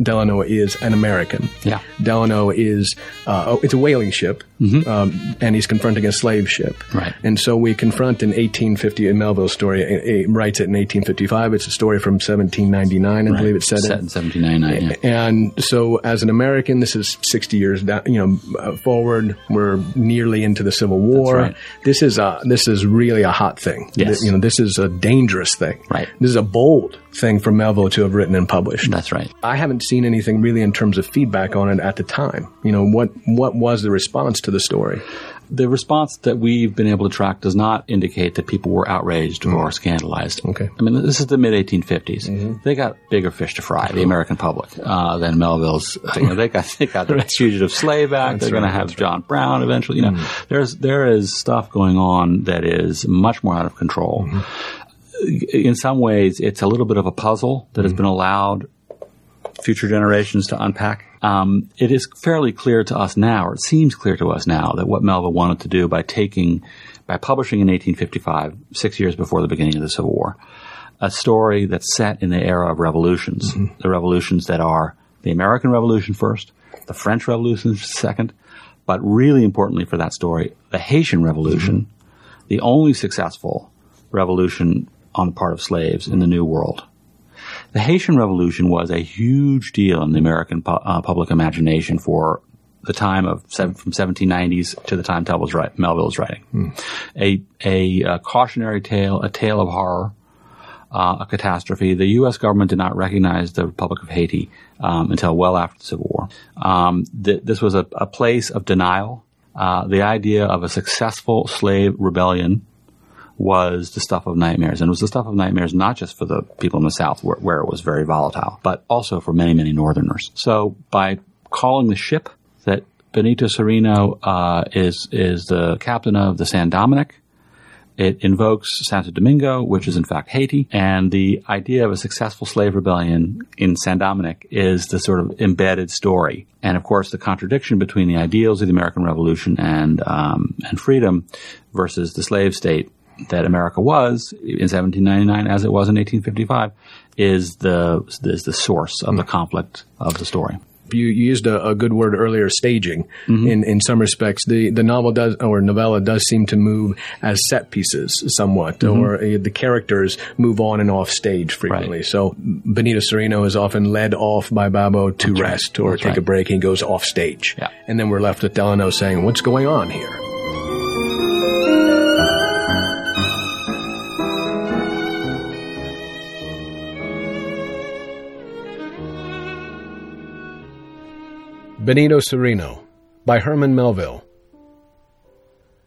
Delano is an American. Yeah. Delano is, uh, oh, it's a whaling ship, mm-hmm. um, and he's confronting a slave ship. Right. And so we confront in eighteen fifty, in Melville's story, it, it writes it in eighteen fifty-five. It's a story from seventeen ninety-nine, I right. believe it's set, set in. Set in seventeen ninety-nine, yeah. And so as an American, this is sixty years down, you know, uh, forward. We're nearly into the Civil War. That's right. This is, a, this is really a hot thing. Yes. Th- you know, this is a dangerous thing. Right. This is a bold thing for Melville to have written and published. That's right. I haven't seen anything really in terms of feedback on it at the time. You know, what what was the response to the story? The response that we've been able to track does not indicate that people were outraged mm. or scandalized. Okay. I mean, this is the mid-eighteen fifties. Mm-hmm. They got bigger fish to fry, the American public, uh, than Melville's. Uh, you know, they got they got the Fugitive Slave Act. That's They're right, going to have right. John Brown eventually. You know, mm. there's there is stuff going on that is much more out of control. Mm-hmm. In some ways, it's a little bit of a puzzle that has been allowed future generations to unpack. Um, it is fairly clear to us now, or it seems clear to us now, that what Melville wanted to do by taking, by publishing in eighteen fifty-five, six years before the beginning of the Civil War, a story that's set in the era of revolutions, mm-hmm. the revolutions that are the American Revolution first, the French Revolution second, but really importantly for that story, the Haitian Revolution, mm-hmm. the only successful revolution on the part of slaves in the New World. The Haitian Revolution was a huge deal in the American pu- uh, public imagination for the time of seven, from seventeen nineties to the time Melville's writing. Melville's writing. Mm. A, a, a cautionary tale, a tale of horror, uh, a catastrophe. The U S government did not recognize the Republic of Haiti um, until well after the Civil War. Um, th- this was a, a place of denial. Uh, the idea of a successful slave rebellion was the stuff of nightmares. And it was the stuff of nightmares not just for the people in the South, where, where it was very volatile, but also for many, many Northerners. So by calling the ship that Benito Cereno uh, is is the captain of, the San Dominic, it invokes Santo Domingo, which is in fact Haiti. And the idea of a successful slave rebellion in San Dominic is the sort of embedded story. And of course, the contradiction between the ideals of the American Revolution and um, and freedom versus the slave state that America was in seventeen ninety-nine, as it was in eighteen fifty-five, is the is the source of the conflict of the story. You used a, a good word earlier, staging. Mm-hmm. In in some respects, the, the novel does or novella does seem to move as set pieces somewhat, mm-hmm. or uh, the characters move on and off stage frequently. Right. So Benito Cereno is often led off by Babo to That's rest right. or That's take right. a break, and goes off stage, yeah. and then we're left with Delano saying, "What's going on here?" Benito Cereno, by Herman Melville.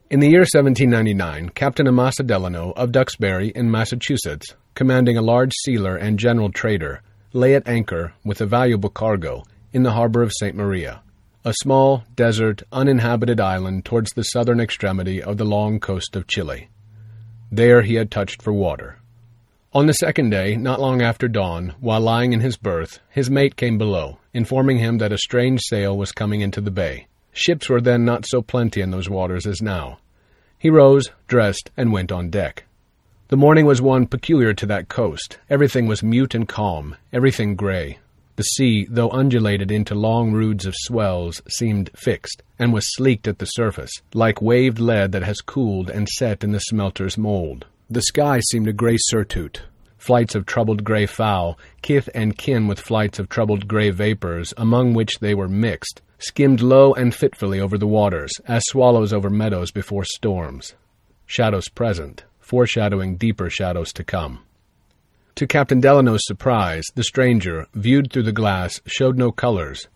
In the year seventeen ninety-nine, Captain Amasa Delano of Duxbury in Massachusetts, commanding a large sealer and general trader, lay at anchor with a valuable cargo in the harbor of Saint Maria, a small, desert, uninhabited island towards the southern extremity of the long coast of Chile. There he had touched for water. On the second day, not long after dawn, while lying in his berth, his mate came below, informing him that a strange sail was coming into the bay. Ships were then not so plenty in those waters as now. He rose, dressed, and went on deck. The morning was one peculiar to that coast. Everything was mute and calm, everything grey. The sea, though undulated into long roods of swells, seemed fixed, and was sleeked at the surface, like waved lead that has cooled and set in the smelter's mould. The sky seemed a grey surtout. Flights of troubled grey fowl, kith and kin with flights of troubled grey vapours, among which they were mixed, skimmed low and fitfully over the waters, as swallows over meadows before storms. Shadows present, foreshadowing deeper shadows to come. To Captain Delano's surprise, the stranger, viewed through the glass, showed no colors,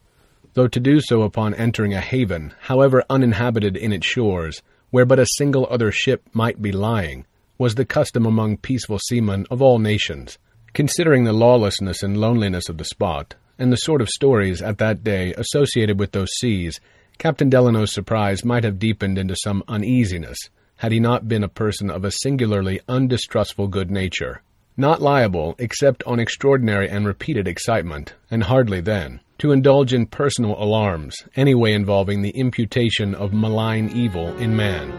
though to do so upon entering a haven, however uninhabited in its shores, where but a single other ship might be lying, was the custom among peaceful seamen of all nations. Considering the lawlessness and loneliness of the spot, and the sort of stories at that day associated with those seas, Captain Delano's surprise might have deepened into some uneasiness, had he not been a person of a singularly undistrustful good nature, not liable, except on extraordinary and repeated excitement, and hardly then, to indulge in personal alarms, any way involving the imputation of malign evil in man.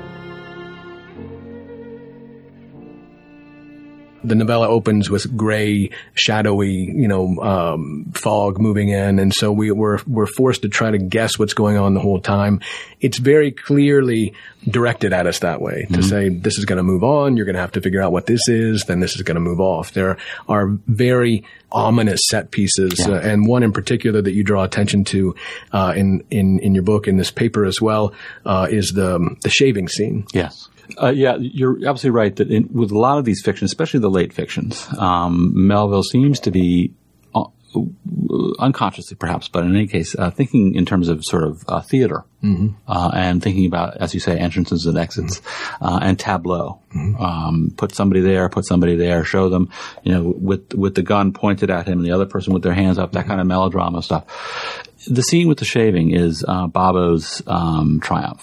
The novella opens with gray, shadowy, you know, um, fog moving in, and so we were we're forced to try to guess what's going on the whole time. It's very clearly directed at us that way, to mm-hmm. say this is going to move on, you're going to have to figure out what this is, then this is going to move off. There are very ominous set pieces, yeah. uh, and one in particular that you draw attention to uh, in in in your book, in this paper as well, uh, is the the shaving scene. Yes. Uh, yeah, you're absolutely right that in, with a lot of these fictions, especially the late fictions, um, Melville seems to be uh, unconsciously perhaps, but in any case, uh, thinking in terms of sort of uh, theater mm-hmm. uh, and thinking about, as you say, entrances and exits mm-hmm. uh, and tableau. Mm-hmm. Um, put somebody there, put somebody there, show them, you know, with with the gun pointed at him and the other person with their hands up, that mm-hmm. kind of melodrama stuff. The scene with the shaving is uh, Babo's um, triumph.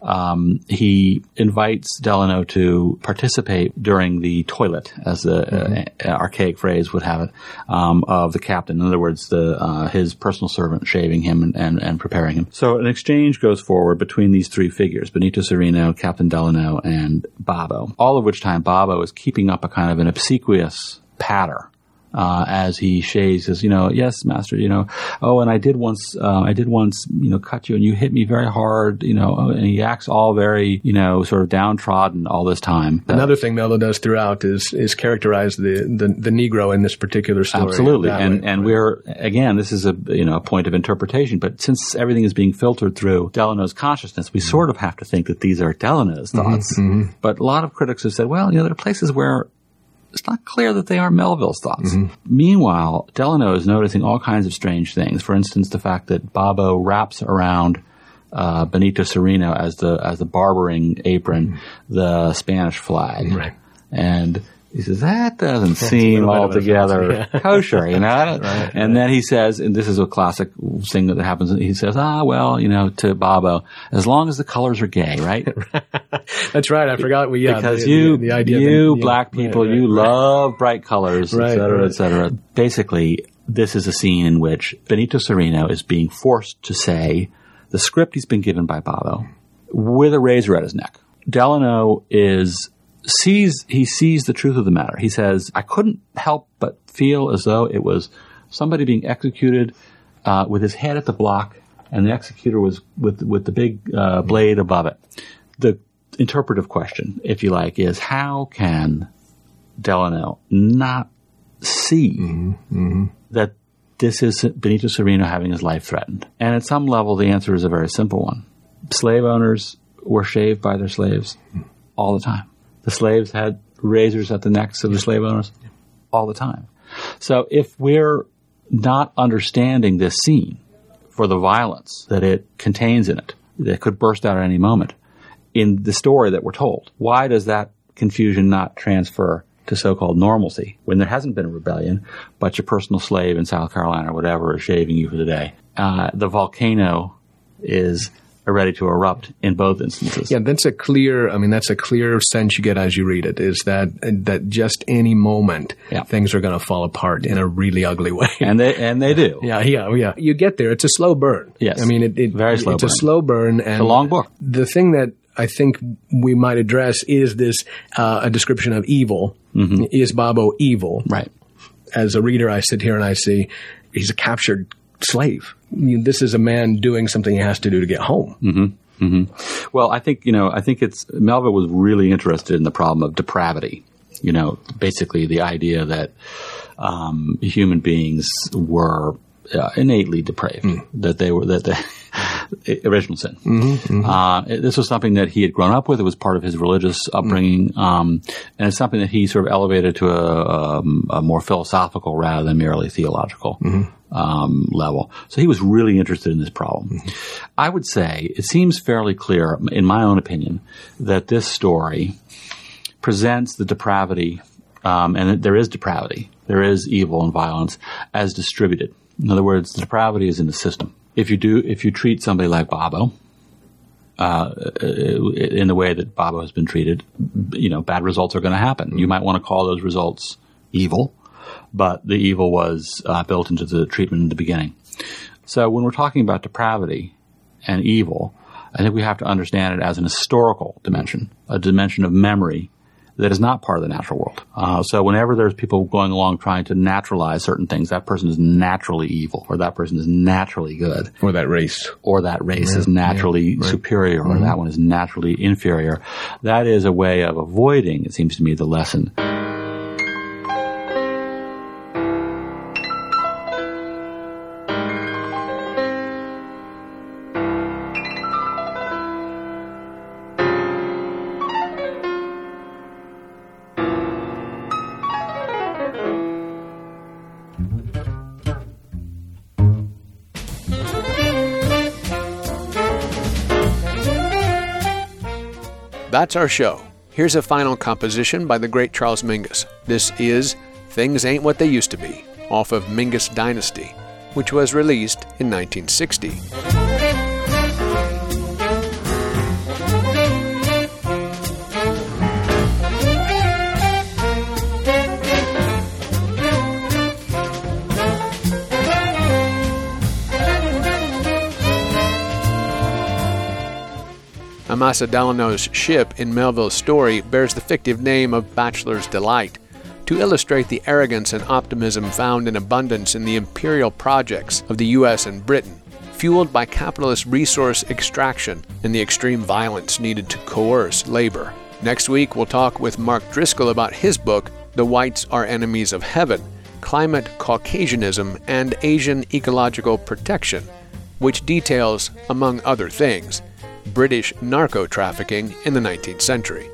Um, he invites Delano to participate during the toilet, as the mm-hmm. uh, archaic phrase would have it, um, of the captain. In other words, the uh, his personal servant shaving him and, and, and preparing him. So an exchange goes forward between these three figures, Benito Cereno, Captain Delano, and Babo, all of which time Babo is keeping up a kind of an obsequious patter. Uh, as he shaves, says, you know, yes, master, you know, oh, and I did once, uh, I did once, you know, cut you and you hit me very hard, you know, and he acts all very, you know, sort of downtrodden all this time. Another uh, thing Melville does throughout is, is characterize the, the, the Negro in this particular story. Absolutely. And, way. and we're, again, this is a, you know, a point of interpretation, but since everything is being filtered through Delano's consciousness, we mm-hmm. sort of have to think that these are Delano's thoughts. Mm-hmm. But a lot of critics have said, well, you know, there are places where it's not clear that they are Melville's thoughts. Mm-hmm. Meanwhile, Delano is noticing all kinds of strange things. For instance, the fact that Babo wraps around uh, Benito Cereno as the as the barbering apron, mm-hmm. the Spanish flag. Right. And he says, that doesn't That's seem altogether sense, yeah. kosher, you know? right, and right. then he says, and this is a classic thing that happens, he says, ah, well, you know, to Babo, as long as the colors are gay, right? That's right. I forgot we, yeah. Because the, you, the, the idea you that, yeah, black people, right, right, you right. love bright colors, right, et cetera, right. et cetera. Basically, this is a scene in which Benito Cereno is being forced to say the script he's been given by Babo with a razor at his neck. Delano is... Sees he sees the truth of the matter. He says, I couldn't help but feel as though it was somebody being executed uh, with his head at the block, and the executor was with with the big uh, blade above it. The interpretive question, if you like, is how can Delano not see mm-hmm. Mm-hmm. that this is Benito Cereno having his life threatened? And at some level, the answer is a very simple one. Slave owners were shaved by their slaves all the time. The slaves had razors at the necks of the slave owners all the time. So if we're not understanding this scene for the violence that it contains in it, that could burst out at any moment, in the story that we're told, why does that confusion not transfer to so-called normalcy when there hasn't been a rebellion, but your personal slave in South Carolina or whatever is shaving you for the day? Uh, the volcano is... are ready to erupt in both instances. Yeah, that's a clear, I mean, that's a clear sense you get as you read it, is that that just any moment yeah. things are going to fall apart in a really ugly way. And they and they do. Yeah, yeah, yeah. You get there. It's a slow burn. Yes. I mean, it, it, Very slow it's burn. a slow burn. And it's a long book. The thing that I think we might address is this, uh, a description of evil. Mm-hmm. Is Babo evil? Right. As a reader, I sit here and I see he's a captured slave. You, this is a man doing something he has to do to get home. Mm-hmm. Mm-hmm. Well, I think, you know, I think it's, Melville was really interested in the problem of depravity. You know, basically the idea that um, human beings were uh, innately depraved, mm. that they were, that they, original sin. Mm-hmm, mm-hmm. Uh, it, this was something that he had grown up with. It was part of his religious upbringing, mm-hmm. um, and it's something that he sort of elevated to a, a, a more philosophical rather than merely theological mm-hmm. um, level. So he was really interested in this problem. Mm-hmm. I would say it seems fairly clear, in my own opinion, that this story presents the depravity, um, and there is depravity, there is evil and violence, as distributed. In other words, the depravity is in the system. If you do, if you treat somebody like Babo uh, in the way that Babo has been treated, you know, bad results are going to happen. You might want to call those results evil, but the evil was uh, built into the treatment in the beginning. So when we're talking about depravity and evil, I think we have to understand it as an historical dimension, a dimension of memory that is not part of the natural world. Uh, so whenever there's people going along trying to naturalize certain things, that person is naturally evil, or that person is naturally good. Or that race. Or that race yeah, is naturally yeah, right. superior, mm-hmm. or that one is naturally inferior. That is a way of avoiding, it seems to me, the lesson. That's our show. Here's a final composition by the great Charles Mingus. This is Things Ain't What They Used to Be, off of Mingus Dynasty, which was released in nineteen sixty. Amasa Delano's ship in Melville's story bears the fictive name of Bachelor's Delight to illustrate the arrogance and optimism found in abundance in the imperial projects of the U S and Britain, fueled by capitalist resource extraction and the extreme violence needed to coerce labor. Next week, we'll talk with Mark Driscoll about his book, The Whites Are Enemies of Heaven, Climate Caucasianism and Asian Ecological Protection, which details, among other things, British narco-trafficking in the nineteenth century.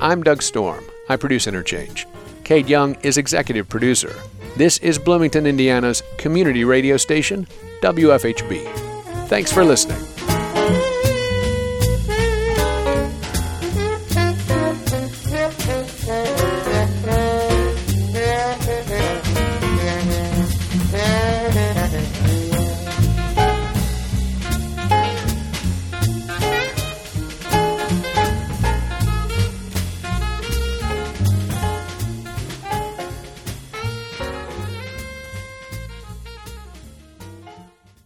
I'm Doug Storm. I produce Interchange. Cade Young is executive producer. This is Bloomington, Indiana's community radio station, W F H B. Thanks for listening.